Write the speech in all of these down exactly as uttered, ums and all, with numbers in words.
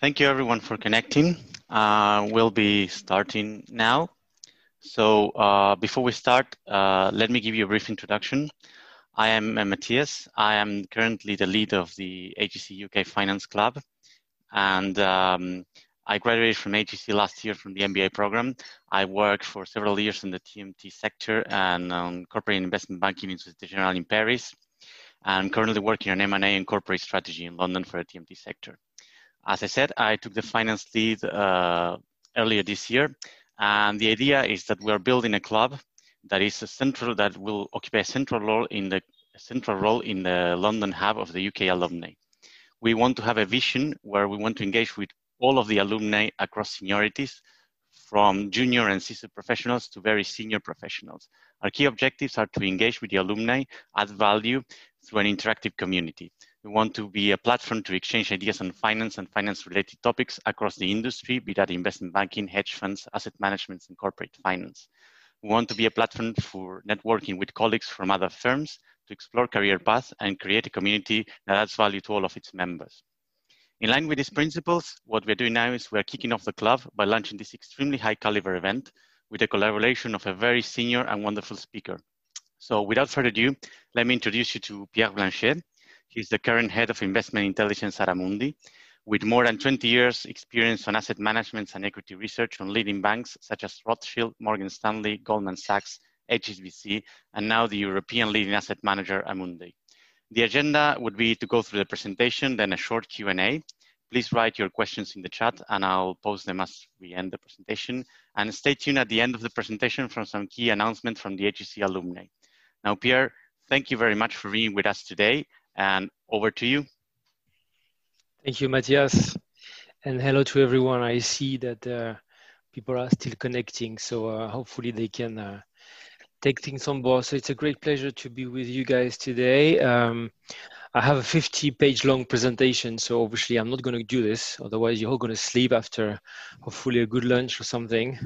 Thank you everyone for connecting. Uh, we'll be starting now. So uh, before we start, uh, let me give you a brief introduction. I am Matthias. I am currently the lead of the H E C U K Finance Club. And um, I graduated from H E C last year from the M B A program. I worked for several years in the T M T sector and on corporate investment banking in Société Générale in Paris. I'm currently working on M and A and corporate strategy in London for the T M T sector. As I said, I took the finance lead uh, earlier this year, and the idea is that we're building a club that is a central, that will occupy a central role in the central role in the London hub of the U K alumni. We want to have a vision where we want to engage with all of the alumni across seniorities, from junior and seasoned professionals to very senior professionals. Our key objectives are to engage with the alumni, add value through an interactive community. We want to be a platform to exchange ideas on finance and finance-related topics across the industry, be that investment banking, hedge funds, asset management, and corporate finance. We want to be a platform for networking with colleagues from other firms to explore career paths and create a community that adds value to all of its members. In line with these principles, what we're doing now is we're kicking off the club by launching this extremely high-caliber event with the collaboration of a very senior and wonderful speaker. So without further ado, let me introduce you to Pierre Blanchet. He's the current head of investment intelligence at Amundi, with more than twenty years experience on asset management and equity research on leading banks such as Rothschild, Morgan Stanley, Goldman Sachs, H S B C, and now the European leading asset manager Amundi. The agenda would be to go through the presentation, then a short Q and A. Please write your questions in the chat and I'll post them as we end the presentation. And stay tuned at the end of the presentation for some key announcements from the H E C alumni. Now, Pierre, thank you very much for being with us today. And over to you. Thank you, Matthias. And hello to everyone. I see that uh, people are still connecting, so uh, hopefully they can uh, take things on board. So it's a great pleasure to be with you guys today. Um, I have a fifty page long presentation, so obviously I'm not going to do this. Otherwise, you're all going to sleep after hopefully a good lunch or something.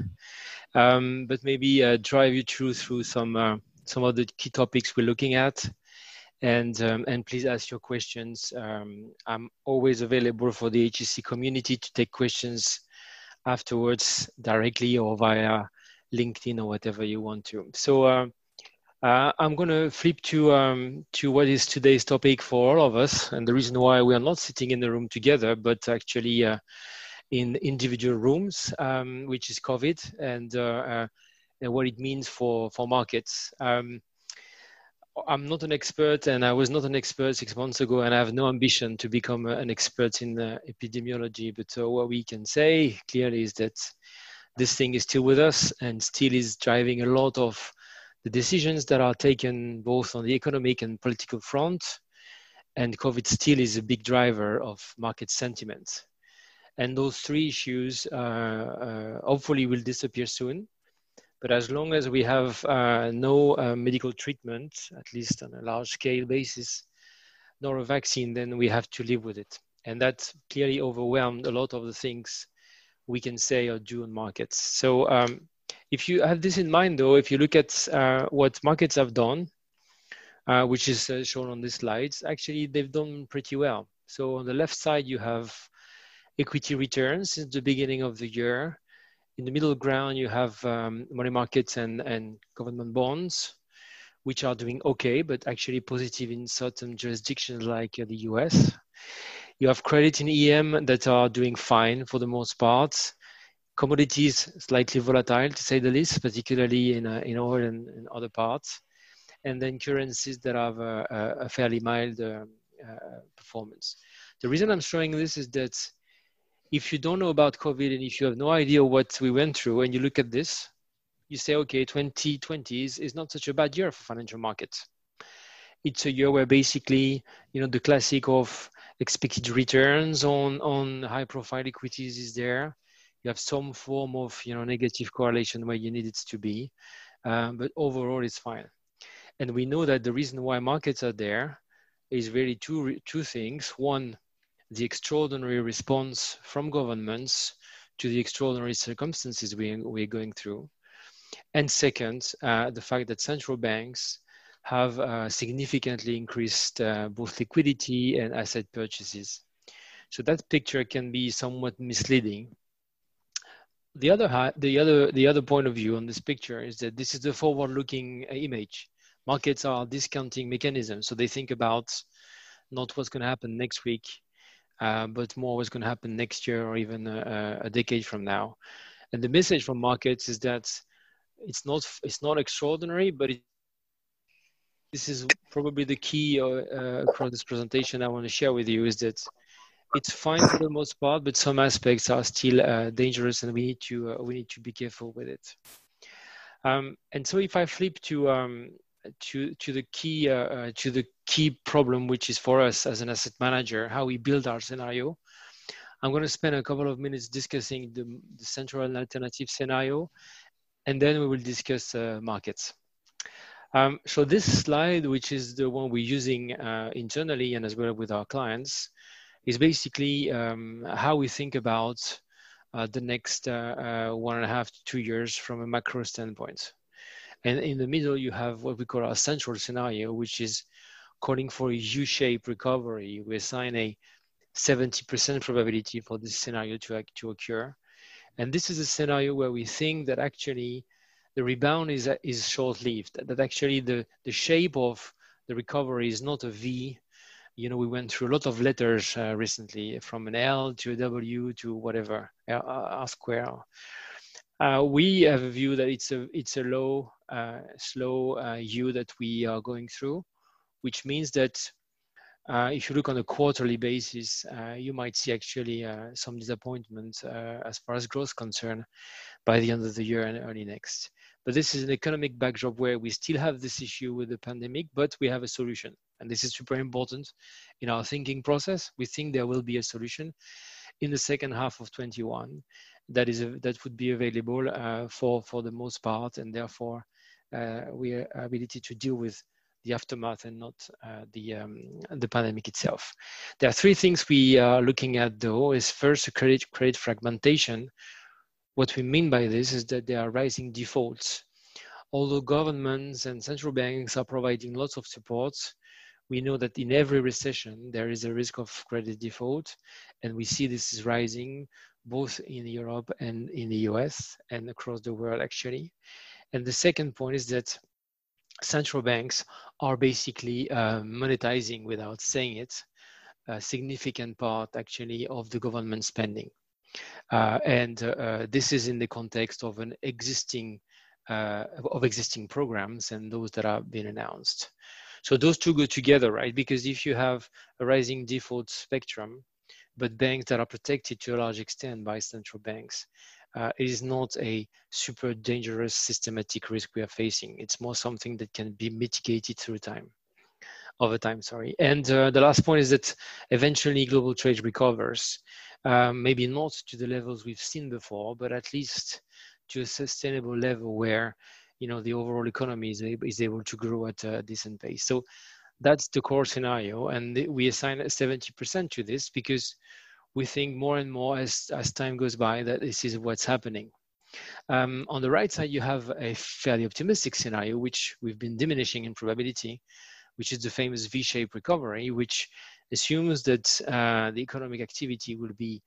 Um, but maybe uh, drive you through, through some, uh, some of the key topics we're looking at. And, um, and please ask your questions. Um, I'm always available for the H E C community to take questions afterwards directly or via LinkedIn or whatever you want to. So uh, uh, I'm going to flip to, um, to what is today's topic for all of us, and the reason why we are not sitting in the room together, but actually uh, in individual rooms, um, which is COVID and, uh, uh, and what it means for, for markets. Um, I'm not an expert, and I was not an expert six months ago, and I have no ambition to become an expert in uh, epidemiology. But uh, what we can say clearly is that this thing is still with us and still is driving a lot of the decisions that are taken both on the economic and political front. And COVID still is a big driver of market sentiment. And those three issues uh, uh, hopefully will disappear soon. But as long as we have uh, no uh, medical treatment, at least on a large scale basis, nor a vaccine, then we have to live with it. And that clearly overwhelmed a lot of the things we can say or do on markets. So um, if you have this in mind, though, if you look at uh, what markets have done, uh, which is uh, shown on these slides, actually, they've done pretty well. So on the left side, you have equity returns since the beginning of the year. In the middle ground, you have um, money markets and, and government bonds, which are doing okay, but actually positive in certain jurisdictions like uh, the U S. You have credit in E M that are doing fine for the most part. Commodities, slightly volatile to say the least, particularly in, uh, in oil and in other parts. And then currencies that have a, a fairly mild uh, uh, performance. The reason I'm showing this is that if you don't know about COVID and if you have no idea what we went through and you look at this, you say, okay, twenty twenty is, is not such a bad year for financial markets. It's a year where basically, you know, the classic of expected returns on, on high profile equities is there. You have some form of, you know, negative correlation where you need it to be, um, but overall it's fine. And we know that the reason why markets are there is really two, two things. One, the extraordinary response from governments to the extraordinary circumstances we, we're going through. And second, uh, the fact that central banks have uh, significantly increased uh, both liquidity and asset purchases. So that picture can be somewhat misleading. The other, the other, the other point of view on this picture is that this is the forward-looking image. Markets are discounting mechanisms, so they think about not what's going to happen next week, uh, but more what's going to happen next year or even a, a decade from now. And the message from markets is that it's not it's not extraordinary, but it, this is probably the key uh, uh, across this presentation I want to share with you is that it's fine for the most part, but some aspects are still uh, dangerous, and we need to uh, we need to be careful with it. Um, and so, if I flip to um, to to the key uh, uh, to the key problem, which is for us as an asset manager, how we build our scenario, I'm going to spend a couple of minutes discussing the, the central and alternative scenario, and then we will discuss uh, markets. Um, so this slide, which is the one we're using uh, internally and as well with our clients, is basically um, how we think about uh, the next uh, uh, one and a half to two years from a macro standpoint. And in the middle, you have what we call our central scenario, which is calling for a U-shaped recovery. We assign a seventy percent probability for this scenario to, to occur. And this is a scenario where we think that actually the rebound is, is short-lived, that actually the, the shape of the recovery is not a V. You know, we went through a lot of letters uh, recently, from an L to a W to whatever, R square. Uh, we have a view that it's a, it's a low, uh, slow uh, U that we are going through, which means that Uh, if you look on a quarterly basis, uh, you might see actually uh, some disappointment uh, as far as growth is concerned by the end of the year and early next. But this is an economic backdrop where we still have this issue with the pandemic, but we have a solution. And this is super important in our thinking process. We think there will be a solution in the second half of twenty-one that is a, that would be available uh, for, for the most part, and therefore uh, we are ability to deal with the aftermath and not uh, the, um, the pandemic itself. There are three things we are looking at though, is first credit, credit fragmentation. What we mean by this is that there are rising defaults. Although governments and central banks are providing lots of supports, we know that in every recession, there is a risk of credit default. And we see this is rising both in Europe and in the U S and across the world actually. And the second point is that central banks are basically uh, monetizing, without saying it, a significant part actually of the government spending. Uh, and uh, uh, this is in the context of an existing, uh, of existing programs and those that have been announced. So those two go together, right? Because if you have a rising default spectrum, but banks that are protected to a large extent by central banks, Uh, it is not a super dangerous systematic risk we are facing. It's more something that can be mitigated through time, over time, sorry. And uh, the last point is that eventually global trade recovers, uh, maybe not to the levels we've seen before, but at least to a sustainable level where, you know, the overall economy is able, is able to grow at a decent pace. So that's the core scenario. And we assign seventy percent to this because we think more and more as, as time goes by that this is what's happening. Um, on the right side, you have a fairly optimistic scenario, which we've been diminishing in probability, which is the famous V-shaped recovery, which assumes that uh, the economic activity will be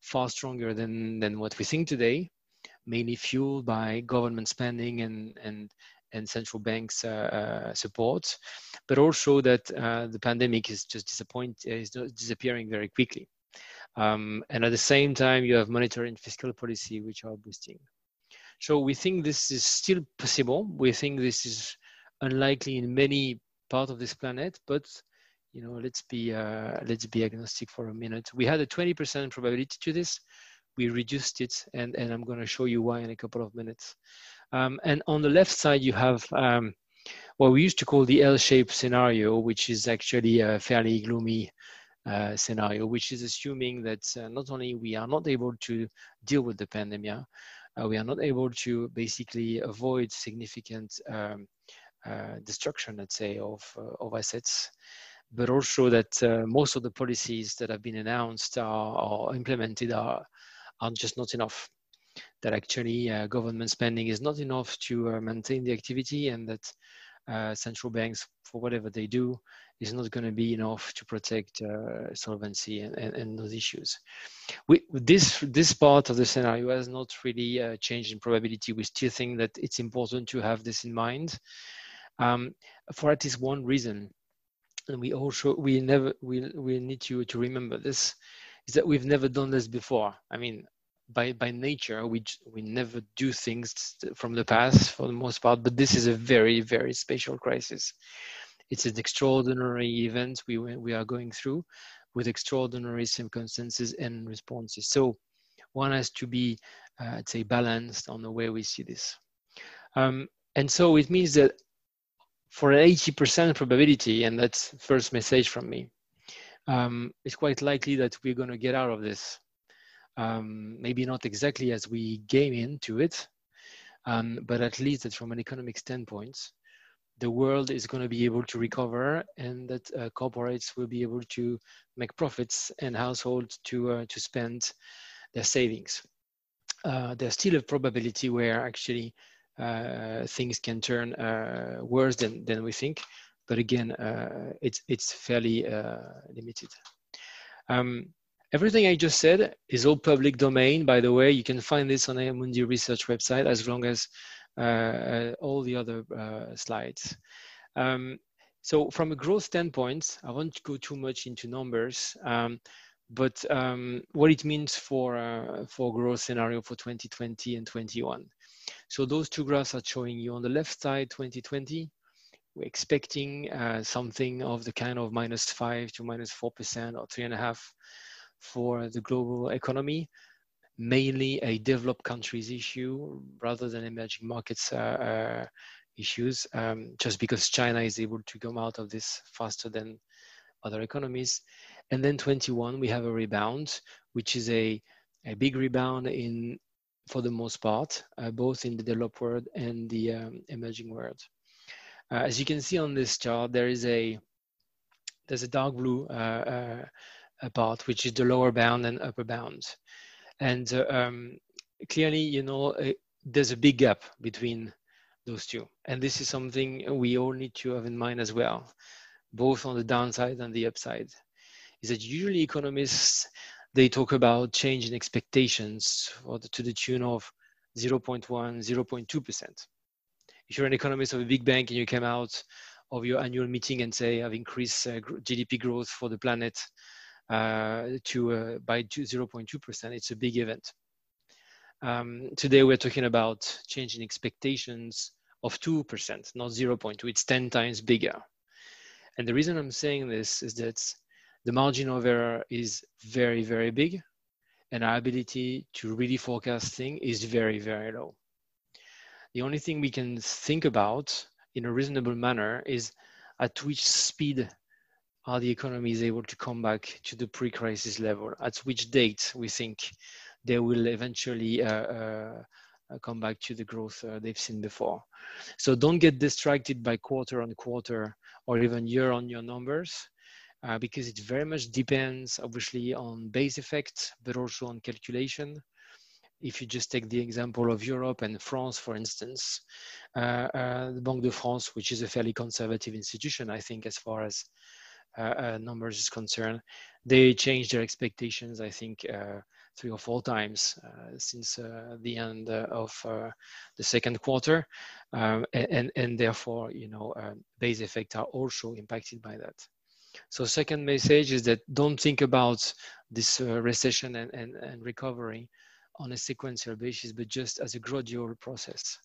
far stronger than, than what we think today, mainly fueled by government spending and, and, and central banks' uh, uh, support, but also that uh, the pandemic is just disappoint, is disappearing very quickly. Um, and at the same time, you have monetary and fiscal policy, which are boosting. So we think this is still possible. We think this is unlikely in many parts of this planet, but you know, let's be uh, let's be agnostic for a minute. We had a twenty percent probability to this. We reduced it, and, and I'm going to show you why in a couple of minutes. Um, and on the left side, you have um, what we used to call the L-shaped scenario, which is actually a fairly gloomy Uh, scenario, which is assuming that uh, not only we are not able to deal with the pandemic, uh, we are not able to basically avoid significant um, uh, destruction, let's say, of, uh, of assets, but also that uh, most of the policies that have been announced are, or implemented are, are just not enough. That actually uh, government spending is not enough to uh, maintain the activity, and that uh, central banks, for whatever they do, is not going to be enough to protect uh, solvency and, and, and those issues. We, this, this part of the scenario has not really uh, changed in probability. We still think that it's important to have this in mind um, for at least one reason. And we also, we never, we, we need to, to remember this, is that we've never done this before. I mean, by, by nature, we, we never do things from the past for the most part, but this is a very, very special crisis. It's an extraordinary event we, we are going through with extraordinary circumstances and responses. So one has to be, uh, I'd say, balanced on the way we see this. Um, and so it means that for an eighty percent probability, and that's the first message from me, um, it's quite likely that we're going to get out of this. Um, maybe not exactly as we came into it, um, but at least that from an economic standpoint, the world is going to be able to recover, and that uh, corporates will be able to make profits and households to, uh, to spend their savings. Uh, there's still a probability where actually uh, things can turn uh, worse than, than we think. But again, uh, it's, it's fairly uh, limited. Um, Everything I just said is all public domain, by the way. You can find this on the Amundi research website, as long as uh, all the other uh, slides. Um, so from a growth standpoint, I won't go too much into numbers, um, but um, what it means for, uh, for growth scenario for twenty twenty and twenty-one. So those two graphs are showing you on the left side, twenty twenty, we're expecting uh, something of the kind of minus five to minus four percent or three and a half. For the global economy, mainly a developed countries issue rather than emerging markets uh, uh, issues, um, just because China is able to come out of this faster than other economies. And then twenty-one, we have a rebound, which is a, a big rebound in, for the most part, uh, both in the developed world and the um, emerging world. Uh, as you can see on this chart, there is a, there's a dark blue uh, uh, part, which is the lower bound and upper bound. And uh, um, clearly, you know, uh, there's a big gap between those two. And this is something we all need to have in mind as well, both on the downside and the upside, is that usually economists, they talk about change in expectations or the, to the tune of zero point one, zero point two percent. If you're an economist of a big bank and you came out of your annual meeting and say, I've increased uh, G D P growth for the planet Uh, to uh, by zero point two percent, it's a big event. Um, today we're talking about changing expectations of two percent, not zero point two. It's ten times bigger. And the reason I'm saying this is that the margin of error is very, very big, and our ability to really forecast things is very, very low. The only thing we can think about in a reasonable manner is at which speed are the economy is able to come back to the pre-crisis level, at which date we think they will eventually uh, uh, come back to the growth uh, they've seen before. So don't get distracted by quarter on quarter or even year on year numbers, uh, because it very much depends obviously on base effect, but also on calculation. If you just take the example of Europe and France, for instance, uh, uh, the Banque de France, which is a fairly conservative institution, I think, as far as Uh, uh, numbers is concerned, they changed their expectations, I think, uh, three or four times uh, since uh, the end uh, of uh, the second quarter, um, and and therefore, you know, uh, base effects are also impacted by that. So, second message is that don't think about this uh, recession and, and and recovery on a sequential basis, but just as a gradual process.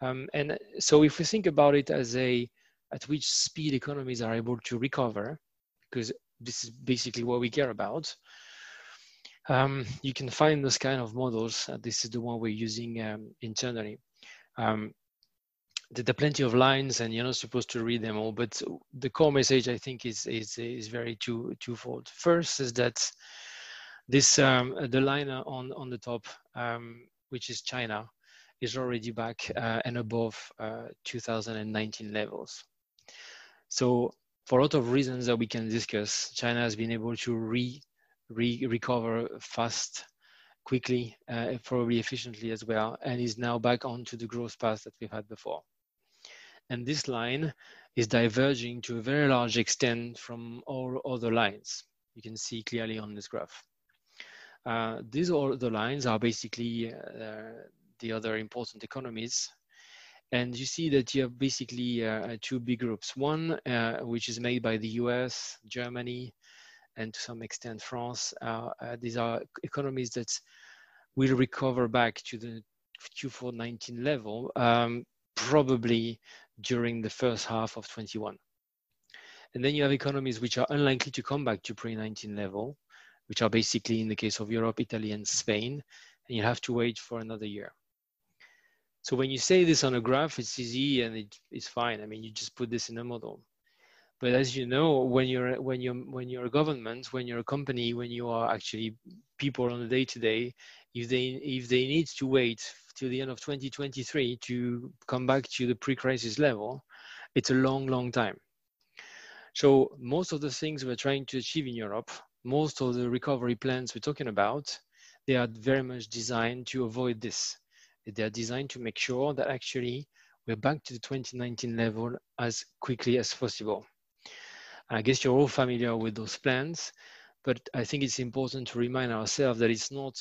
Um, and so, if we think about it as a at which speed economies are able to recover, because this is basically what we care about. Um, you can find those kind of models. Uh, this is the one we're using um, internally. Um, there are plenty of lines and you're not supposed to read them all, but the core message I think is, is, is very two, twofold. First is that this, um, the line on, on the top, um, which is China, is already back uh, and above uh, two thousand nineteen levels. So for a lot of reasons that we can discuss, China has been able to re, re recover fast, quickly, uh, probably efficiently as well, and is now back onto the growth path that we've had before. and this line is diverging to a very large extent from all other lines. You can see clearly on this graph. Uh, these other lines are basically uh, the other important economies. And you see that you have basically uh, two big groups. One, uh, which is made by the U S, Germany, and to some extent France. Uh, uh, these are economies that will recover back to the Q four nineteen level, um, probably during the first half of twenty-one. And then you have economies which are unlikely to come back to pre nineteen level, which are basically, in the case of Europe, Italy, and Spain, and you have to wait for another year. So when you say this on a graph, it's easy and it, it's fine. I mean, you just put this in a model. But as you know, when you're, when you're, when you're a government, when you're a company, when you are actually people on a day-to-day, if they, if they need to wait till the end of twenty twenty-three to come back to the pre-crisis level, it's a long, long time. So most of the things we're trying to achieve in Europe, most of the recovery plans we're talking about, they are very much designed to avoid this. They are designed to make sure that actually we're back to the twenty nineteen level as quickly as possible. I guess you're all familiar with those plans, but I think it's important to remind ourselves that it's not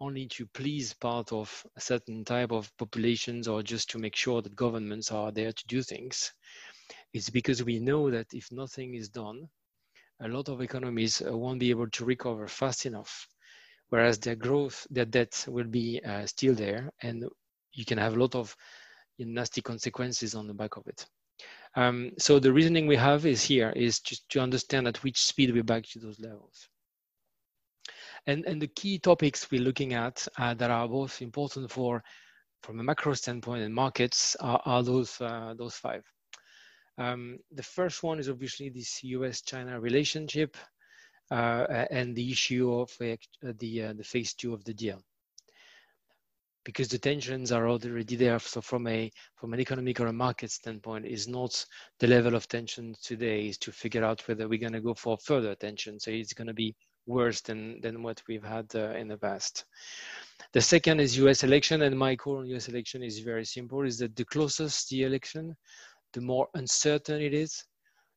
only to please part of a certain type of populations or just to make sure that governments are there to do things. It's because we know that if nothing is done, a lot of economies won't be able to recover fast enough, whereas their growth, their debt will be uh, still there, and you can have a lot of nasty consequences on the back of it. Um, so the reasoning we have is here, is just to understand at which speed we're back to those levels. And, and the key topics we're looking at uh, that are both important for, from a macro standpoint and markets are, are those, uh, those five. Um, the first one is obviously this U S China relationship uh, and the issue of uh, the, uh, the phase two of the deal. Because the tensions are already there, so from, a, from an economic or a market standpoint, is not the level of tension today is to figure out whether we're going to go for further tension. So it's going to be worse than, than what we've had uh, in the past. The second is U S election, and my call on U S election is very simple, is that the closest the election, the more uncertain it is,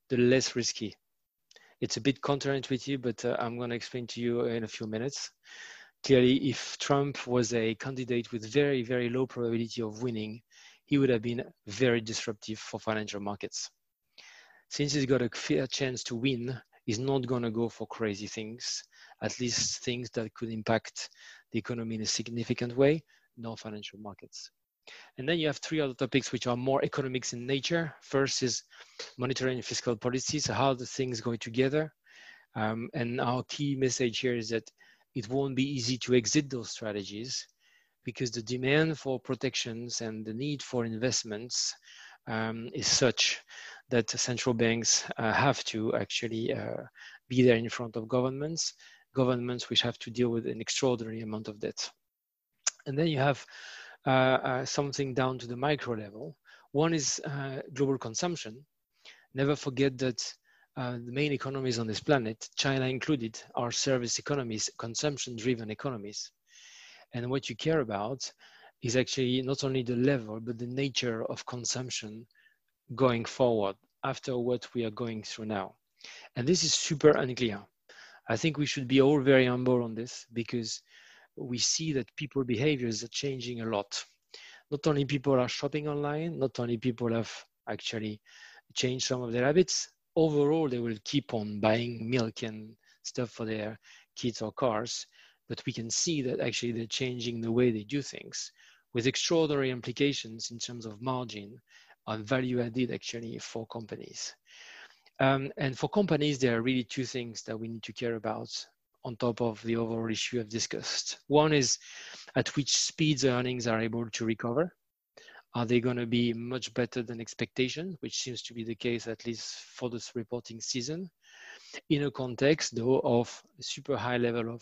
the less risky. It's a bit counterintuitive, but uh, I'm going to explain to you in a few minutes. Clearly, if Trump was a candidate with very, very low probability of winning, he would have been very disruptive for financial markets. Since he's got a fair chance to win, he's not going to go for crazy things, at least things that could impact the economy in a significant way, not financial markets. And then you have three other topics which are more economics in nature. First is monetary and fiscal policy, so how the things go together. Um, and our key message here is that it won't be easy to exit those strategies because the demand for protections and the need for investments um, is such that central banks uh, have to actually uh, be there in front of governments, governments which have to deal with an extraordinary amount of debt. And then you have Uh, uh, something down to the micro level. One is uh, global consumption. Never forget that uh, the main economies on this planet, China included, are service economies, consumption-driven economies. And what you care about is actually not only the level, but the nature of consumption going forward after what we are going through now. And this is super unclear. I think we should be all very humble on this because we see that people behaviors are changing a lot. Not only people are shopping online, not only people have actually changed some of their habits, overall they will keep on buying milk and stuff for their kids or cars, but we can see that actually they're changing the way they do things with extraordinary implications in terms of margin and value added actually for companies. Um, and for companies, there are really two things that we need to care about on top of the overall issue I've discussed. One is at which speeds earnings are able to recover. Are they going to be much better than expectation, which seems to be the case at least for this reporting season, in a context though of super high level of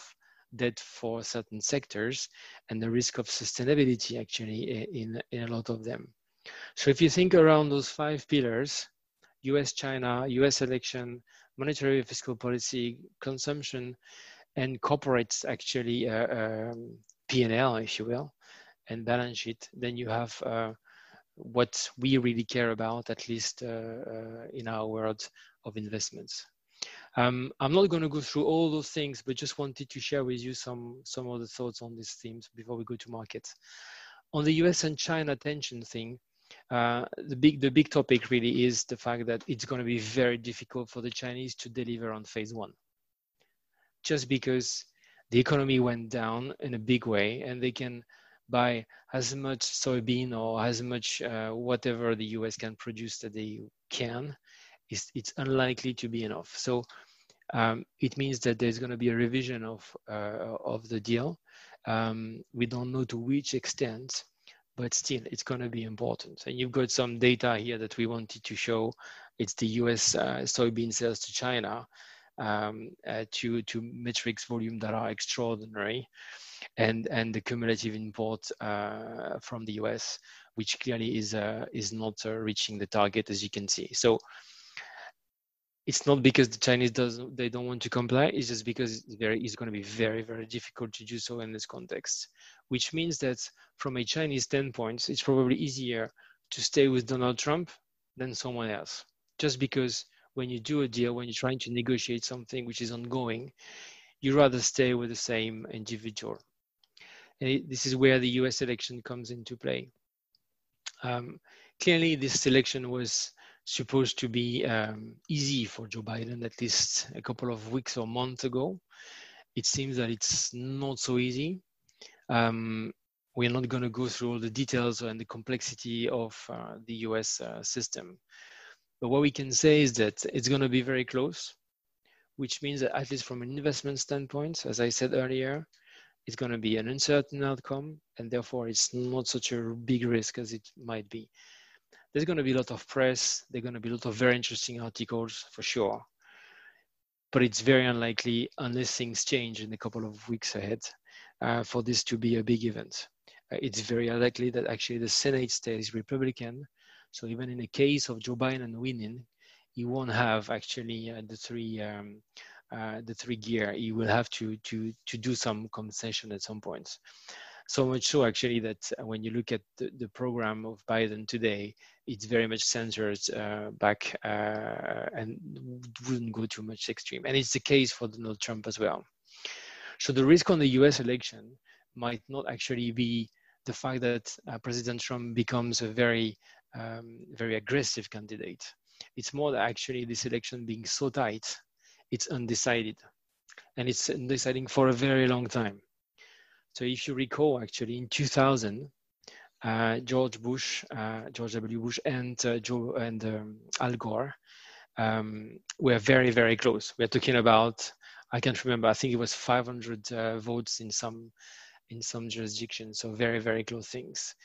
debt for certain sectors and the risk of sustainability actually in, in a lot of them. So if you think around those five pillars, U S China, U S election, monetary fiscal policy, consumption, and corporates actually uh, um, P and L, if you will, and balance sheet, then you have uh, what we really care about, at least uh, uh, in our world of investments. Um, I'm not going to go through all those things, but just wanted to share with you some, some of the thoughts on these themes before we go to market. On the U S and China tension thing, uh, the, big, the big topic really is the fact that it's going to be very difficult for the Chinese to deliver on phase one, just because the economy went down in a big way and they can buy as much soybean or as much uh, whatever the U S can produce that they can. It's, it's unlikely to be enough. So um, it means that there's going to be a revision of, uh, of the deal. Um, we don't know to which extent, but still it's going to be important. And you've got some data here that we wanted to show. It's the U S uh, soybean sales to China um, uh, to, to metrics volume that are extraordinary, and, and the cumulative import uh, from the U S, which clearly is, uh, is not uh, reaching the target, as you can see. So it's not because the Chinese doesn't, they don't want to comply, it's just because it's, very, it's going to be very, very difficult to do so in this context, which means that from a Chinese standpoint, it's probably easier to stay with Donald Trump than someone else. Just because when you do a deal, when you're trying to negotiate something which is ongoing, you rather stay with the same individual. And it, this is where the U S election comes into play. Um, clearly, this election was supposed to be um, easy for Joe Biden, at least a couple of weeks or months ago. It seems that it's not so easy. Um, we're not going to go through all the details and the complexity of uh, the U S uh, system. But what we can say is that it's going to be very close, which means that at least from an investment standpoint, as I said earlier, it's going to be an uncertain outcome, and therefore it's not such a big risk as it might be. There's going to be a lot of press. There's going to be a lot of very interesting articles for sure. But it's very unlikely, unless things change in a couple of weeks ahead, uh, for this to be a big event. Uh, it's very unlikely that actually the Senate stays Republican. So even in the case of Joe Biden winning, he won't have actually uh, the three um, uh, the three gear. He will have to to to do some concession at some point. So much so, actually, that when you look at the, the program of Biden today, it's very much centered uh, back uh, and wouldn't go too much extreme. And it's the case for Donald Trump as well. So the risk on the U S election might not actually be the fact that uh, President Trump becomes a very, um, very aggressive candidate. It's more that actually this election being so tight, it's undecided. And it's undecided for a very long time. So if you recall, actually, in two thousand, uh, George Bush, uh, George W. Bush and uh, Joe and um, Al Gore um, were very, very close. We're talking about, I can't remember, I think it was five hundred uh, votes in some, in some jurisdictions. So very, very close things.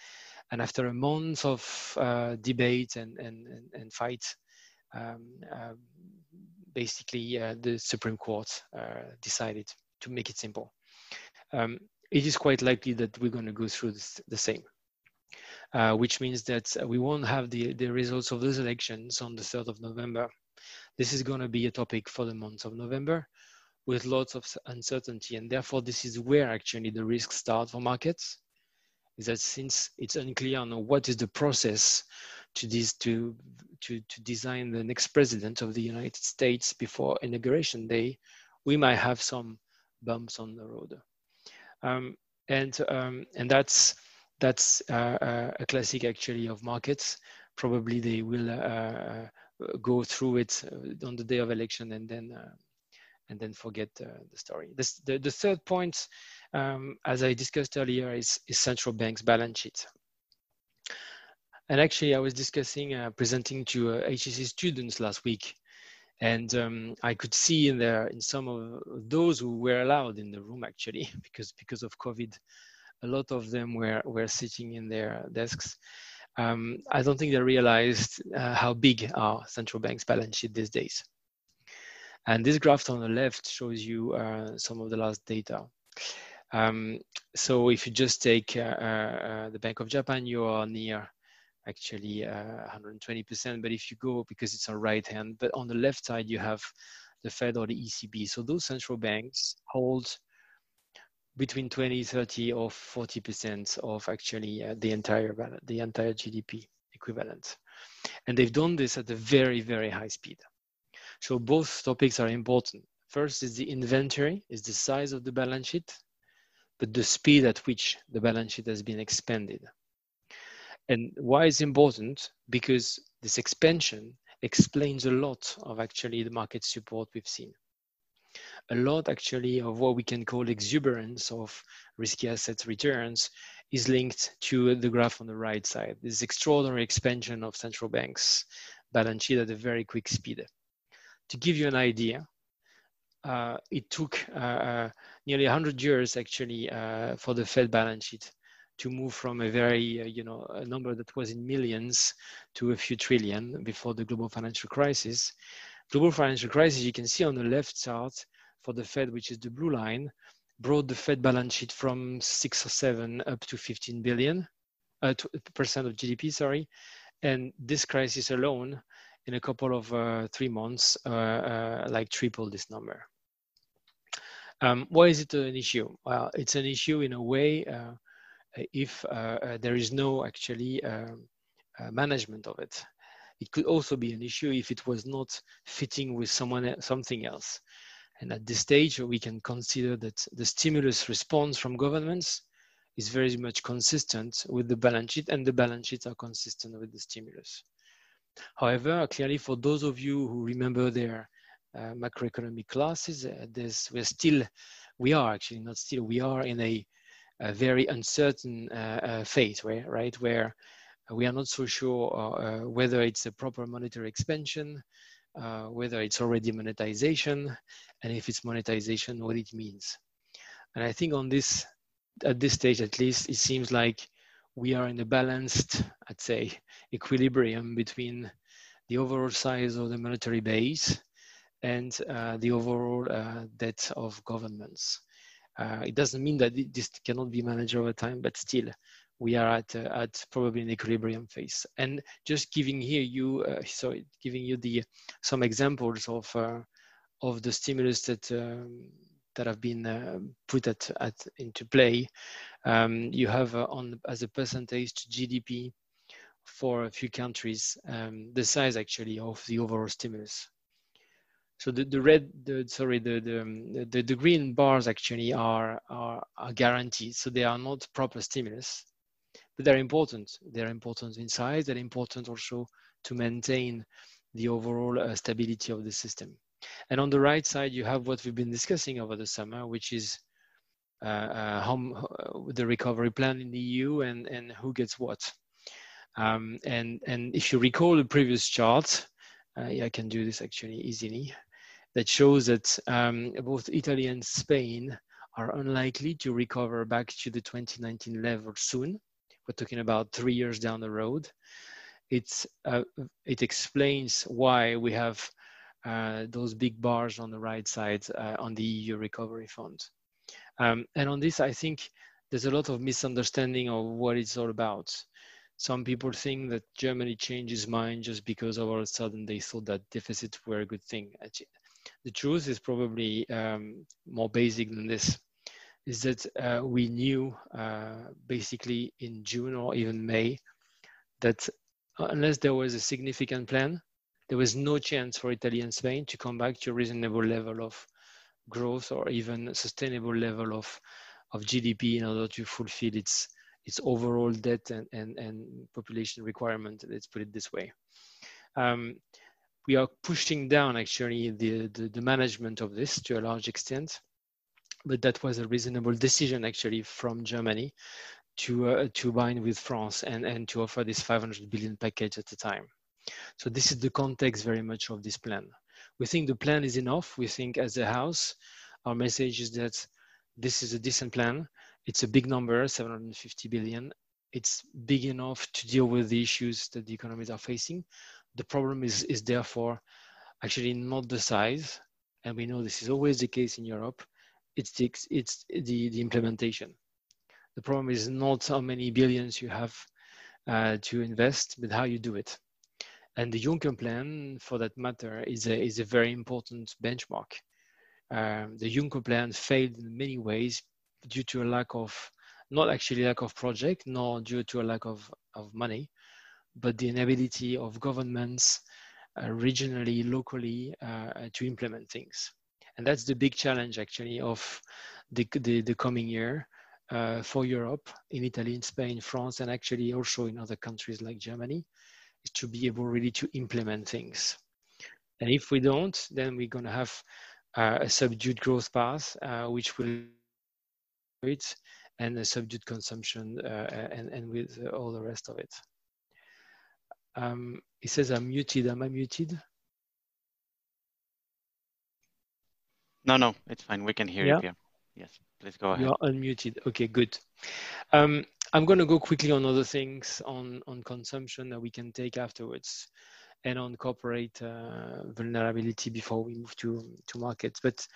And after a month of uh, debate and, and, and, and fight, um, uh, basically uh, the Supreme Court uh, decided, to make it simple. Um, It is quite likely that we're going to go through this, the same, uh, which means that we won't have the, the results of those elections on the third of November. This is going to be a topic for the month of November with lots of uncertainty. And therefore, this is where actually the risks start for markets, is that since it's unclear on what is the process to, this, to, to, to design the next president of the United States before Inauguration Day, we might have some bumps on the road. Um, and um, and that's that's uh, a classic actually of markets. Probably they will uh, go through it on the day of election and then uh, and then forget uh, the story. This, the the third point, um, as I discussed earlier, is, is central banks' balance sheet. And actually, I was discussing uh, presenting to uh, H E C students last week, and um, I could see in there, in some of those who were allowed in the room actually, because because of COVID, a lot of them were, were sitting in their desks. Um, I don't think they realized uh, how big are central banks' balance sheet these days. And this graph on the left shows you uh, some of the last data. Um, so if you just take uh, uh, the Bank of Japan, you are near actually uh, one hundred twenty percent, but if you go, because it's on right hand, but on the left side you have the Fed or the E C B. So those central banks hold between twenty, thirty or forty percent of actually uh, the entire the entire G D P. equivalent. And they've done this at a very, very high speed. So both topics are important. First is the inventory, is the size of the balance sheet, but the speed at which the balance sheet has been expanded. And why it's important? Because this expansion explains a lot of actually the market support we've seen. A lot actually of what we can call exuberance of risky assets returns is linked to the graph on the right side. This extraordinary expansion of central banks' balance sheet at a very quick speed. To give you an idea, uh, it took uh, uh, nearly one hundred years actually uh, for the Fed balance sheet to move from a very, uh, you know, a number that was in millions to a few trillion before the global financial crisis. Global financial crisis, you can see on the left chart for the Fed, which is the blue line, brought the Fed balance sheet from six or seven up to fifteen billion uh, percent of G D P, sorry. And this crisis alone, in a couple of uh, three months, uh, uh, like tripled this number. Um, why is it an issue? Well, it's an issue in a way. Uh, if uh, uh, there is no actually uh, uh, management of it. It could also be an issue if it was not fitting with someone, something else. And at this stage, we can consider that the stimulus response from governments is very much consistent with the balance sheet, and the balance sheets are consistent with the stimulus. However, clearly for those of you who remember their uh, macroeconomic classes, uh, there's, we're still, we are actually not still, we are in a a very uncertain uh, uh, phase, where, right, where we are not so sure uh, uh, whether it's a proper monetary expansion, uh, whether it's already monetization, and if it's monetization, what it means. And I think on this, at this stage at least, it seems like we are in a balanced, I'd say, equilibrium between the overall size of the monetary base and uh, the overall uh, debt of governments. Uh, it doesn't mean that this cannot be managed over time, but still, we are at uh, at probably an equilibrium phase. And just giving here you, uh, sorry, giving you the some examples of uh, of the stimulus that um, that have been uh, put at, at into play. Um, you have uh, on as a percentage to G D P for a few countries um, the size actually of the overall stimulus. So the, the red, the, sorry, the, the, the, the green bars actually are, are, are guaranteed. So they are not proper stimulus, but they're important. They're important in size. They're important also to maintain the overall uh, stability of the system. And on the right side, you have what we've been discussing over the summer, which is uh, uh, how, uh, the recovery plan in the E U and, and who gets what. Um, and, and if you recall the previous chart, uh, yeah, I can do this actually easily. That shows that um, both Italy and Spain are unlikely to recover back to the twenty nineteen level soon. We're talking about three years down the road. It's, uh, it explains why we have uh, those big bars on the right side uh, on the E U recovery fund. Um, and on this, I think there's a lot of misunderstanding of what it's all about. Some people think that Germany changed its mind just because all of a sudden they thought that deficits were a good thing. The truth is probably um, more basic than this, is that uh, we knew uh, basically in June or even May that unless there was a significant plan, there was no chance for Italy and Spain to come back to a reasonable level of growth or even a sustainable level of, of G D P in order to fulfill its, its overall debt and, and, and population requirement, let's put it this way. Um, We are pushing down actually the, the, the management of this to a large extent, but that was a reasonable decision actually from Germany to, uh, to bind with France and, and to offer this five hundred billion package at the time. So this is the context very much of this plan. We think the plan is enough. We think as a house, our message is that this is a decent plan. It's a big number, seven hundred fifty billion. It's big enough to deal with the issues that the economies are facing. The problem is, is therefore actually not the size, and we know this is always the case in Europe, it's the, it's the, the implementation. The problem is not how many billions you have uh, to invest, but how you do it. And the Juncker plan, for that matter, is a, is a very important benchmark. Um, the Juncker plan failed in many ways due to a lack of, not actually lack of project, nor due to a lack of, of money, but the inability of governments uh, regionally, locally uh, to implement things. And that's the big challenge actually of the, the, the coming year uh, for Europe, in Italy, in Spain, France, and actually also in other countries like Germany, is to be able really to implement things. And if we don't, then we're going to have uh, a subdued growth path, uh, which will it, and a subdued consumption, uh, and, and with uh, all the rest of it. Um, it says I'm muted. Am I muted? No, no, it's fine. We can hear yeah. you. Pierre. Yes, please go ahead. You're unmuted. Okay, good. Um, I'm going to go quickly on other things on, on consumption that we can take afterwards, and on corporate uh, vulnerability before we move to, to markets. But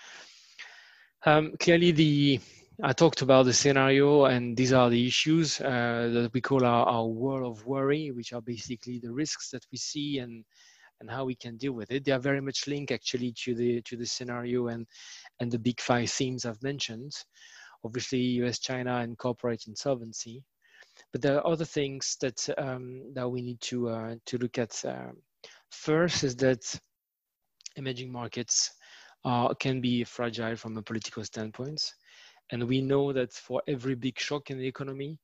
um, clearly, the I talked about the scenario, and these are the issues uh, that we call our, our world of worry, which are basically the risks that we see and and how we can deal with it. They are very much linked actually to the to the scenario and and the big five themes I've mentioned. Obviously, U S, China, and corporate insolvency. But there are other things that um, that we need to uh, to look at. Uh, First is that emerging markets uh, can be fragile from a political standpoint. And we know that for every big shock in the economy,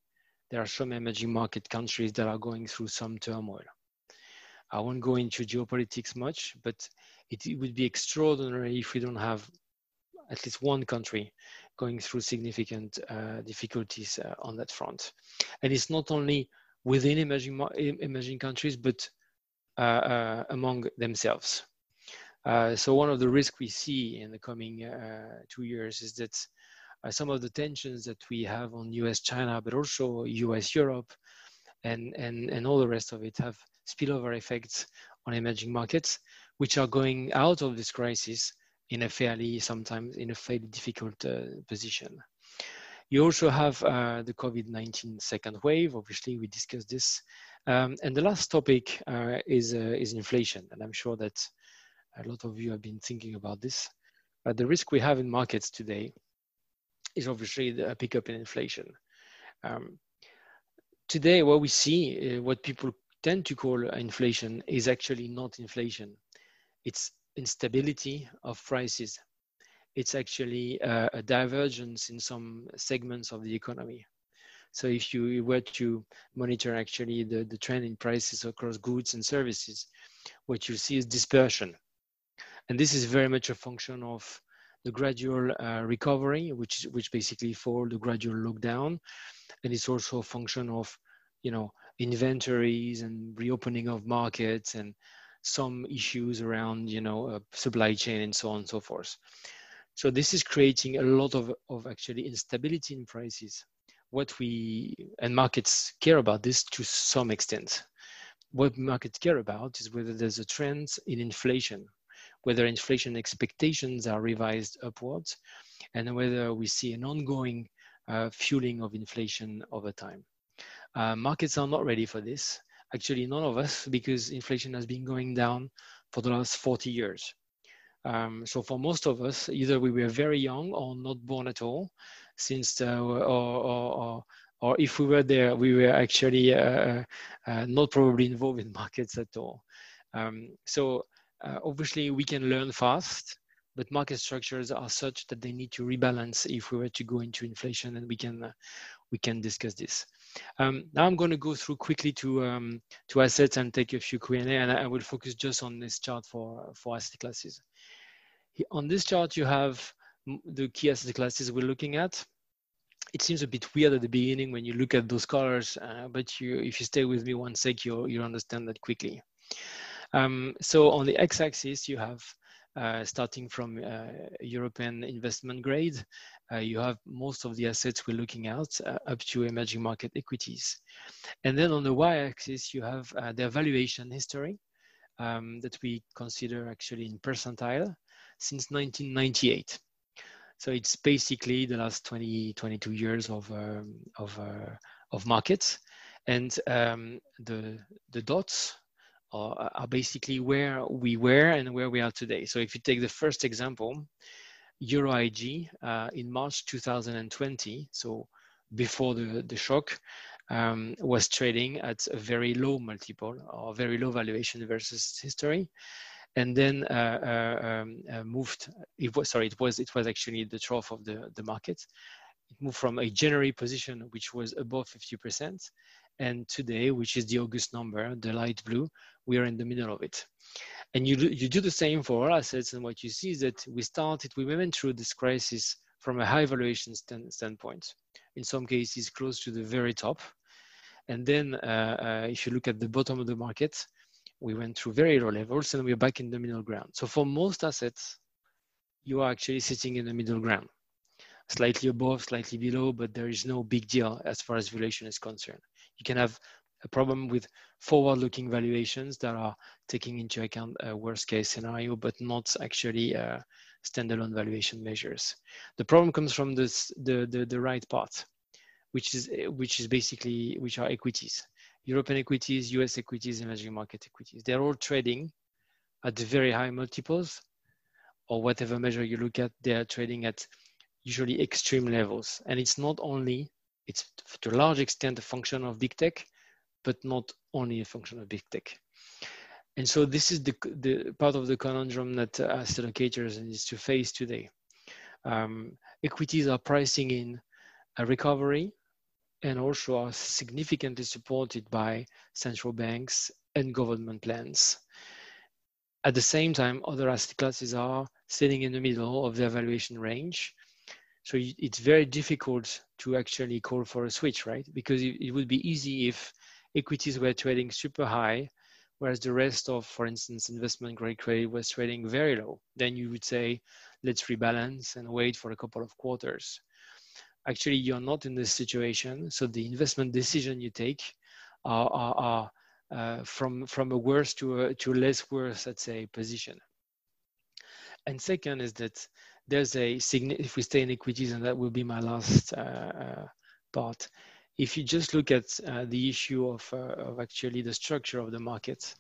there are some emerging market countries that are going through some turmoil. I won't go into geopolitics much, but it, it would be extraordinary if we don't have at least one country going through significant uh, difficulties uh, on that front. And it's not only within emerging, emerging countries, but Uh, uh, among themselves. Uh, so one of the risks we see in the coming uh, two years is that uh, some of the tensions that we have on U S China, but also U S Europe and, and, and all the rest of it, have spillover effects on emerging markets, which are going out of this crisis in a fairly, sometimes in a fairly difficult uh, position. You also have uh, the COVID nineteen second wave. Obviously, we discussed this. Um, and the last topic uh, is, uh, is inflation. And I'm sure that a lot of you have been thinking about this. Uh, the risk we have in markets today is obviously the pickup in inflation. Um, today, what we see, uh, what people tend to call inflation, is actually not inflation. It's instability of prices. It's actually uh, a divergence in some segments of the economy. So if you were to monitor actually the, the trend in prices across goods and services, what you see is dispersion. And this is very much a function of the gradual uh, recovery, which, which basically followed the gradual lockdown. And it's also a function of, you know, inventories and reopening of markets and some issues around, you know, uh, supply chain and so on and so forth. So this is creating a lot of, of actually instability in prices. What we and markets care about this to some extent. What markets care about is whether there's a trend in inflation, whether inflation expectations are revised upwards, and whether we see an ongoing uh, fueling of inflation over time. Uh, markets are not ready for this. Actually, none of us, because inflation has been going down for the last forty years. Um, so for most of us, either we were very young or not born at all, since the, or, or, or, or if we were there, we were actually uh, uh, not probably involved in markets at all. Um, so uh, obviously we can learn fast, but market structures are such that they need to rebalance if we were to go into inflation, and we can uh, we can discuss this. Um, now I'm going to go through quickly to um, to assets and take a few Q and A, and I will focus just on this chart for for asset classes. On this chart, you have the key asset classes we're looking at. It seems a bit weird at the beginning when you look at those colors, uh, but you, if you stay with me one sec, you'll, you'll understand that quickly. Um, so on the x-axis, you have uh, starting from uh, European investment grade, uh, you have most of the assets we're looking at uh, up to emerging market equities. And then on the y-axis, you have uh, their valuation history um, that we consider actually in percentile since nineteen ninety-eight. So it's basically the last twenty, twenty-two years of, um, of, uh, of markets. And um, the, the dots are, are basically where we were and where we are today. So if you take the first example, Euro I G uh, in March two thousand twenty, so before the, the shock, um, was trading at a very low multiple or very low valuation versus history, and then uh, uh, um, uh, moved. It was sorry, it was it was actually the trough of the the market. It moved from a January position which was above fifty percent, and today, which is the August number, the light blue, we are in the middle of it. And you do, you do the same for our assets, and what you see is that we started, we went through this crisis from a high valuation stand, standpoint, in some cases close to the very top. And then uh, uh, if you look at the bottom of the market, we went through very low levels and we're back in the middle ground. So for most assets, you are actually sitting in the middle ground, slightly above, slightly below, but there is no big deal as far as valuation is concerned. You can have a problem with forward-looking valuations that are taking into account a worst-case scenario, but not actually uh, standalone valuation measures. The problem comes from this, the, the, the right part, which is, which is basically, which are equities. European equities, U S equities, emerging market equities. They're all trading at very high multiples, or whatever measure you look at, they're trading at usually extreme levels. And it's not only, it's to a large extent a function of big tech, but not only a function of big tech. And so this is the, the part of the conundrum that uh, asset allocators need to face today. Um, equities are pricing in a recovery and also are significantly supported by central banks and government plans. At the same time, other asset classes are sitting in the middle of their valuation range. So it's very difficult to actually call for a switch, right? Because it would be easy if equities were trading super high, whereas the rest of, for instance, investment grade credit was trading very low. Then you would say, let's rebalance and wait for a couple of quarters. Actually, you're not in this situation. So the investment decision you take are, are, are uh, from, from a worse to a to less worse, let's say, position. And second is that there's a significant, if we stay in equities, and that will be my last uh, part. If you just look at uh, the issue of, uh, of actually the structure of the market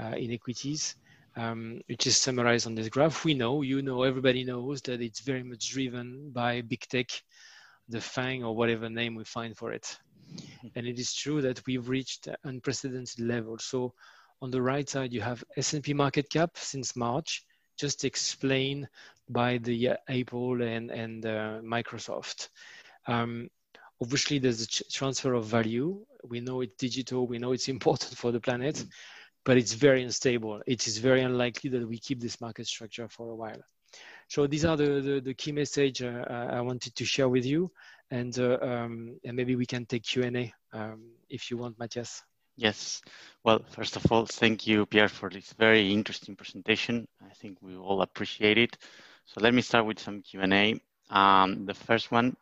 uh, in equities, um, which is summarized on this graph, we know, you know, everybody knows that it's very much driven by big tech, the FANG or whatever name we find for it. And it is true that we've reached unprecedented levels. So on the right side, you have S and P market cap since March, just explained by the uh, Apple and, and uh, Microsoft. Um, obviously, there's a ch- transfer of value. We know it's digital. We know it's important for the planet, but it's very unstable. It is very unlikely that we keep this market structure for a while. So these are the, the, the key message uh, I wanted to share with you. And, uh, um, and maybe we can take Q and A um, if you want, Matthias. Yes. Well, first of all, thank you, Pierre, for this very interesting presentation. I think we all appreciate it. So let me start with some Q and A. Um, the first one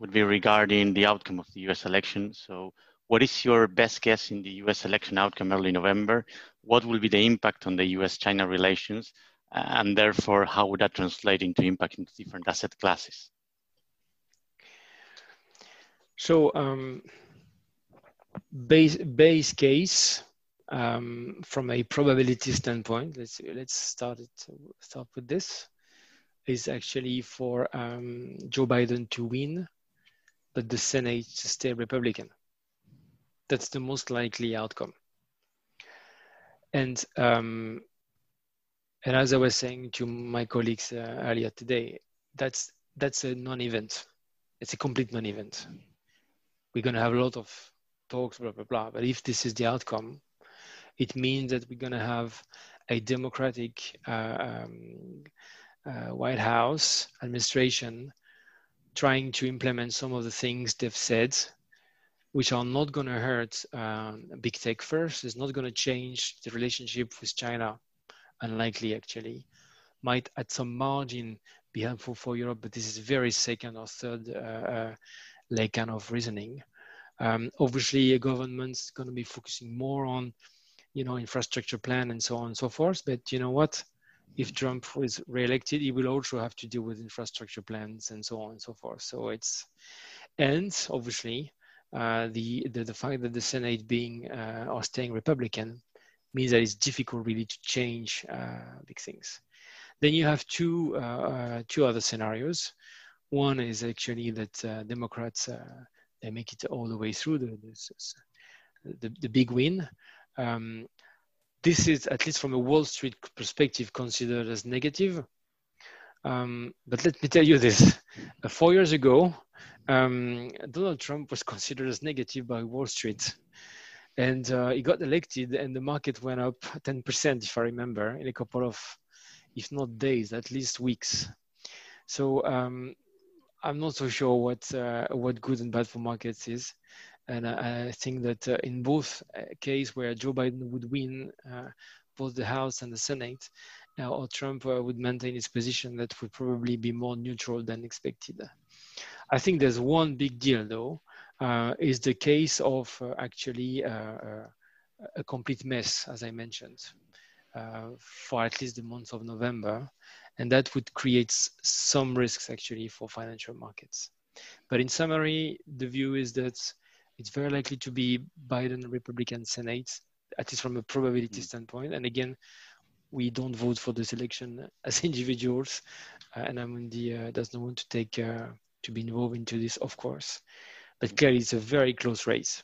would be regarding the outcome of the U S election. So what is your best guess in the U S election outcome early November? What will be the impact on the U S China relations? And therefore, how would that translate into impact into different asset classes? So, um... Base, base case um, from a probability standpoint, let's let's start it start with this, is actually for um, Joe Biden to win, but the Senate to stay Republican. That's the most likely outcome. And um, and as I was saying to my colleagues uh, earlier today, that's that's a non-event. It's a complete non-event. We're going to have a lot of talks, blah, blah, blah. But if this is the outcome, it means that we're going to have a Democratic uh, um, uh, White House administration trying to implement some of the things they've said, which are not going to hurt um, big tech first. It's not going to change the relationship with China. Unlikely, actually. Might at some margin be helpful for Europe, but this is very second or third uh, uh, like kind of reasoning. Um, obviously, a government's going to be focusing more on, you know, infrastructure plan and so on and so forth. But you know what? If Trump is reelected, he will also have to deal with infrastructure plans and so on and so forth. So it's, and obviously, uh, the, the the fact that the Senate being uh, or staying Republican means that it's difficult really to change uh, big things. Then you have two uh, two other scenarios. One is actually that uh, Democrats. Uh, they make it all the way through the, the, the, the big win. Um, this is, at least from a Wall Street perspective, considered as negative. Um, but let me tell you this, uh, four years ago, um, Donald Trump was considered as negative by Wall Street. And uh, he got elected and the market went up ten percent, if I remember, in a couple of, if not days, at least weeks. So um, I'm not so sure what, uh, what good and bad for markets is. And I, I think that uh, in both cases where Joe Biden would win uh, both the House and the Senate, Uh, or Trump uh, would maintain his position, that would probably be more neutral than expected. I think there's one big deal, though, uh, is the case of uh, actually uh, uh, a complete mess, as I mentioned, uh, for at least the month of November. And that would create some risks, actually, for financial markets. But in summary, the view is that it's very likely to be Biden, Republican Senate, at least from a probability mm-hmm. standpoint. And again, we don't vote for this election as individuals, uh, and Amundi uh, does not want to take uh, to be involved into this, of course. But clearly, it's a very close race.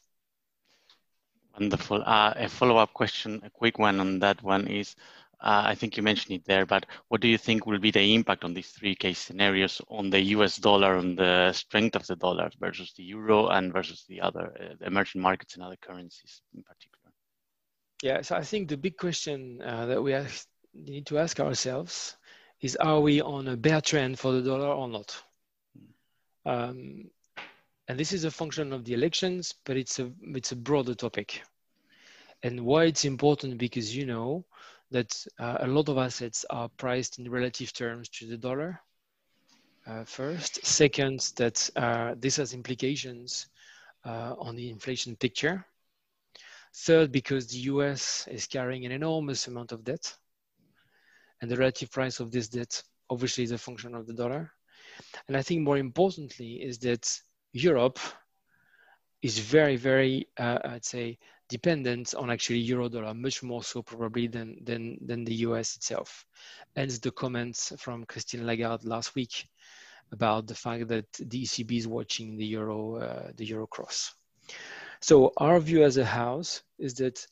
Wonderful. Uh, a follow-up question, a quick one on that one is, uh, I think you mentioned it there, but what do you think will be the impact on these three case scenarios on the U S dollar, on the strength of the dollar versus the euro and versus the other uh, the emerging markets and other currencies in particular? Yeah, so I think the big question uh, that we have, need to ask ourselves is, are we on a bear trend for the dollar or not? Um, and this is a function of the elections, but it's a, it's a broader topic. And why it's important, because you know that uh, a lot of assets are priced in relative terms to the dollar, uh, first. Second, that uh, this has implications uh, on the inflation picture. Third, because the U S is carrying an enormous amount of debt, and the relative price of this debt obviously is a function of the dollar. And I think more importantly is that Europe is very, very, uh, I'd say, dependent on actually euro-dollar, much more so probably than, than, than the U S itself. Hence the comments from Christine Lagarde last week about the fact that the E C B is watching the euro, uh, the euro cross. So our view as a house is that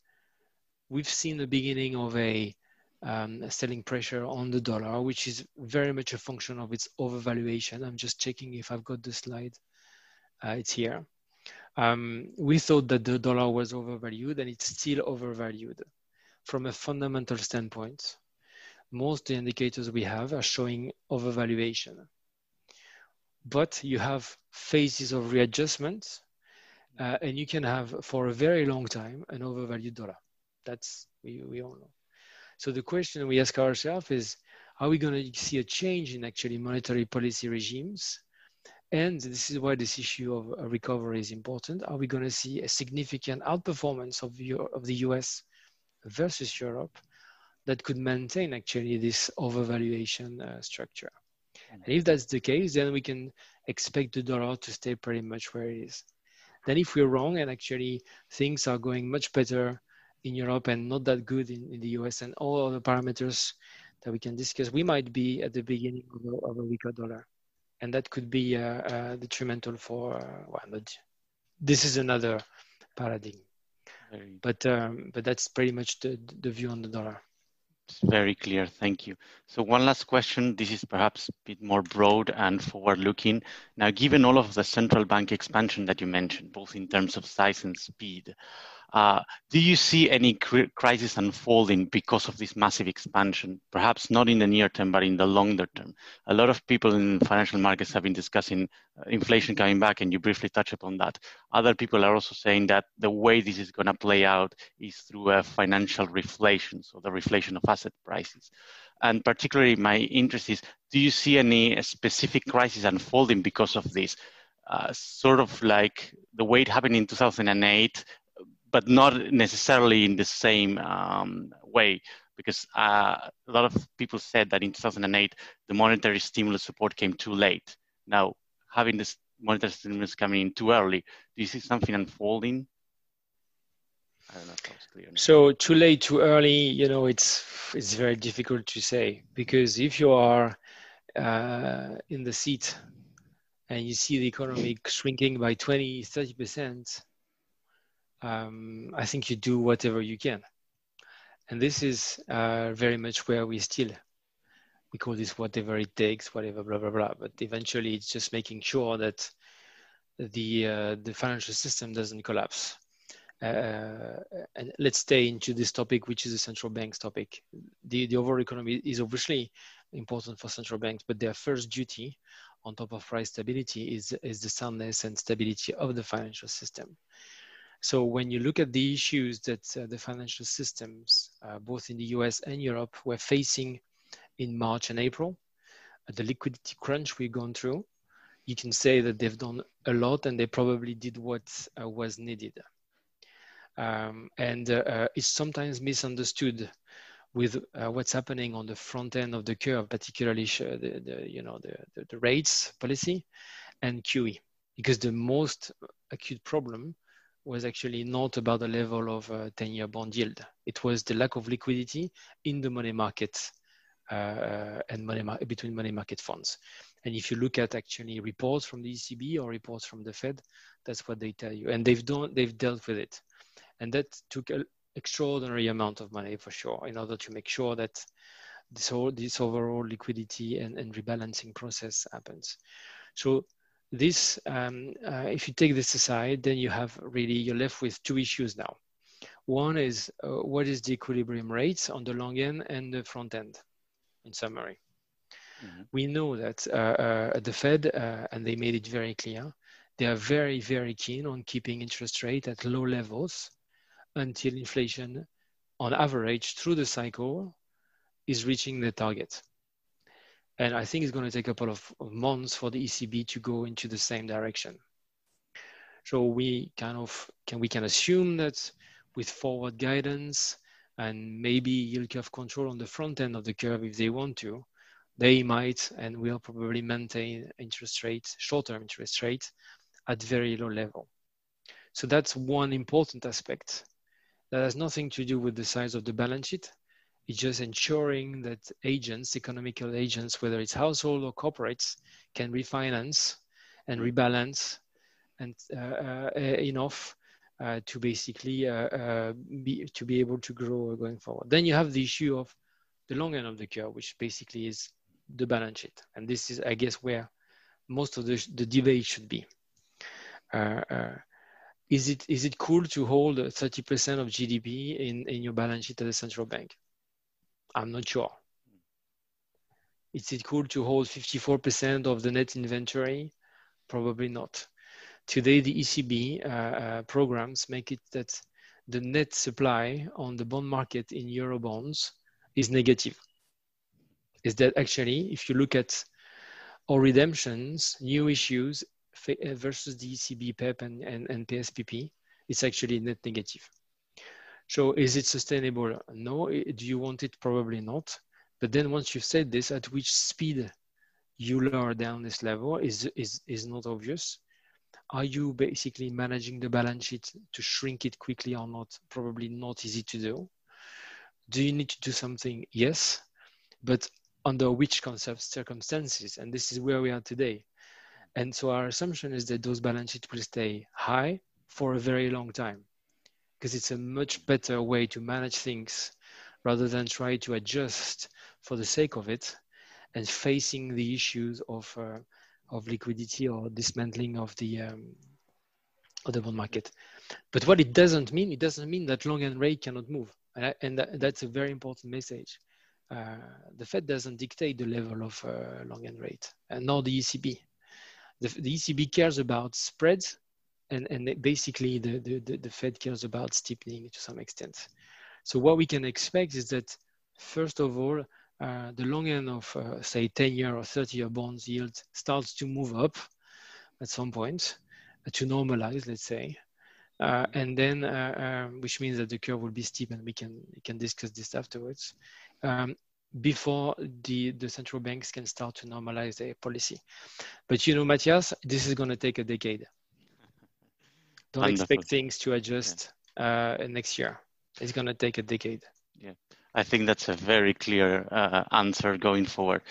we've seen the beginning of a, um, a selling pressure on the dollar, which is very much a function of its overvaluation. I'm just checking if I've got the slide. Uh, it's here. Um, we thought that the dollar was overvalued, and it's still overvalued from a fundamental standpoint. Most of the indicators we have are showing overvaluation. But you have phases of readjustment. Uh, and you can have, for a very long time, an overvalued dollar. That's, we, we all know. So the question we ask ourselves is, are we going to see a change in actually monetary policy regimes? And this is why this issue of recovery is important. Are we going to see a significant outperformance of, Euro, of the U S versus Europe that could maintain actually this overvaluation uh, structure? And if that's the case, then we can expect the dollar to stay pretty much where it is. Then if we're wrong and actually things are going much better in Europe and not that good in, in the U S and all other parameters that we can discuss, we might be at the beginning of a, of a weaker dollar. And that could be uh, uh, detrimental for, uh, well, not, this is another paradigm. Very but um, but that's pretty much the, the view on the dollar. It's very clear, thank you. So one last question, this is perhaps a bit more broad and forward-looking. Now, given all of the central bank expansion that you mentioned, both in terms of size and speed, uh, do you see any cr- crisis unfolding because of this massive expansion? Perhaps not in the near term, but in the longer term. A lot of people in financial markets have been discussing inflation coming back, and you briefly touched upon that. Other people are also saying that the way this is going to play out is through a financial reflation, so the reflation of asset prices. And particularly my interest is, do you see any specific crisis unfolding because of this? Uh, sort of like the way it happened in two thousand eight, but not necessarily in the same um, way, because uh, a lot of people said that in two thousand eight, the monetary stimulus support came too late. Now, having this monetary stimulus coming in too early, do you see something unfolding? I don't know if that was clear. So too late, too early, you know, it's it's very difficult to say, because if you are uh, in the seat and you see the economy shrinking by twenty, thirty percent, um, I think you do whatever you can. And this is uh, very much where we still, we call this whatever it takes, whatever, blah, blah, blah. But eventually it's just making sure that the, uh, the financial system doesn't collapse. Uh, and let's stay into this topic, which is the central banks topic. The, the overall economy is obviously important for central banks, but their first duty on top of price stability is, is the soundness and stability of the financial system. So when you look at the issues that uh, the financial systems, uh, both in the U S and Europe, were facing in March and April, uh, the liquidity crunch we've gone through, you can say that they've done a lot and they probably did what uh, was needed. Um, and uh, uh, it's sometimes misunderstood with uh, what's happening on the front end of the curve, particularly the, the you know the, the, the rates policy and Q E, because the most acute problem was actually not about the level of uh, ten-year bond yield. It was the lack of liquidity in the money market uh, and money mar between money market funds. And if you look at actually reports from the E C B or reports from the Fed, that's what they tell you. And they've done they've dealt with it, and that took a extraordinary amount of money for sure in order to make sure that this, whole, this overall liquidity and, and rebalancing process happens. So this, um, uh, if you take this aside, then you have really, you're left with two issues now. One is uh, what is the equilibrium rates on the long end and the front end, in summary. Mm-hmm. We know that uh, uh, the Fed, uh, and they made it very clear, they are very, very keen on keeping interest rate at low levels until inflation, on average, through the cycle, is reaching the target. And I think it's going to take a couple of months for the E C B to go into the same direction. So we kind of can we can assume that with forward guidance and maybe yield curve control on the front end of the curve, if they want to, they might and will probably maintain interest rates, short-term interest rates, at very low level. So that's one important aspect. That has nothing to do with the size of the balance sheet. It's just ensuring that agents, economical agents, whether it's household or corporates, can refinance and rebalance and uh, uh, enough uh, to basically uh, uh, be, to be able to grow going forward. Then you have the issue of the long end of the curve, which basically is the balance sheet. And this is, I guess, where most of the, the debate should be. Uh, uh, Is it, is it cool to hold thirty percent of G D P in, in your balance sheet at the central bank? I'm not sure. Is it cool to hold fifty-four percent of the net inventory? Probably not. Today, the E C B uh, uh, programs make it that the net supply on the bond market in euro bonds is negative. Is that actually, if you look at all redemptions, new issues, versus the E C B, PEPP, and, and, and P S P P, it's actually net negative. So is it sustainable? No. Do you want it? Probably not. But then once you've said this, at which speed you lower down this level is, is, is not obvious. Are you basically managing the balance sheet to shrink it quickly or not? Probably not easy to do. Do you need to do something? Yes. But under which concepts, circumstances? And this is where we are today. And so our assumption is that those balance sheets will stay high for a very long time because it's a much better way to manage things rather than try to adjust for the sake of it and facing the issues of, uh, of liquidity or dismantling of the, um, of the bond market. But what it doesn't mean, it doesn't mean that long end rate cannot move. And, I, and that, that's a very important message. Uh, the Fed doesn't dictate the level of uh, long end rate, and nor the E C B. The, the E C B cares about spreads, and, and basically the, the, the Fed cares about steepening to some extent. So what we can expect is that, first of all, uh, the long end of, uh, say, ten-year or thirty-year bonds yield starts to move up at some point uh, to normalize, let's say. Uh, and then, uh, uh, which means that the curve will be steep, and we can, we can discuss this afterwards. Um, before the, the central banks can start to normalize their policy. But you know, Matthias, this is going to take a decade. Don't Wonderful. Expect things to adjust yeah. uh, next year. It's going to take a decade. Yeah, I think that's a very clear uh, answer going forward.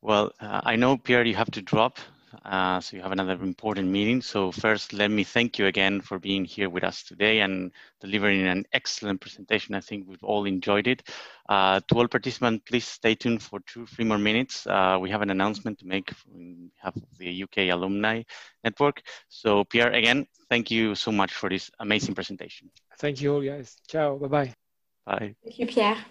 Well, uh, I know, Pierre, you have to drop, Uh, so you have another important meeting. So first, let me thank you again for being here with us today and delivering an excellent presentation. I think we've all enjoyed it. Uh, to all participants, please stay tuned for two, three more minutes. Uh, we have an announcement to make on behalf of the U K Alumni Network. So Pierre, again, thank you so much for this amazing presentation. Thank you all, guys. Ciao, bye-bye. Bye. Thank you, Pierre.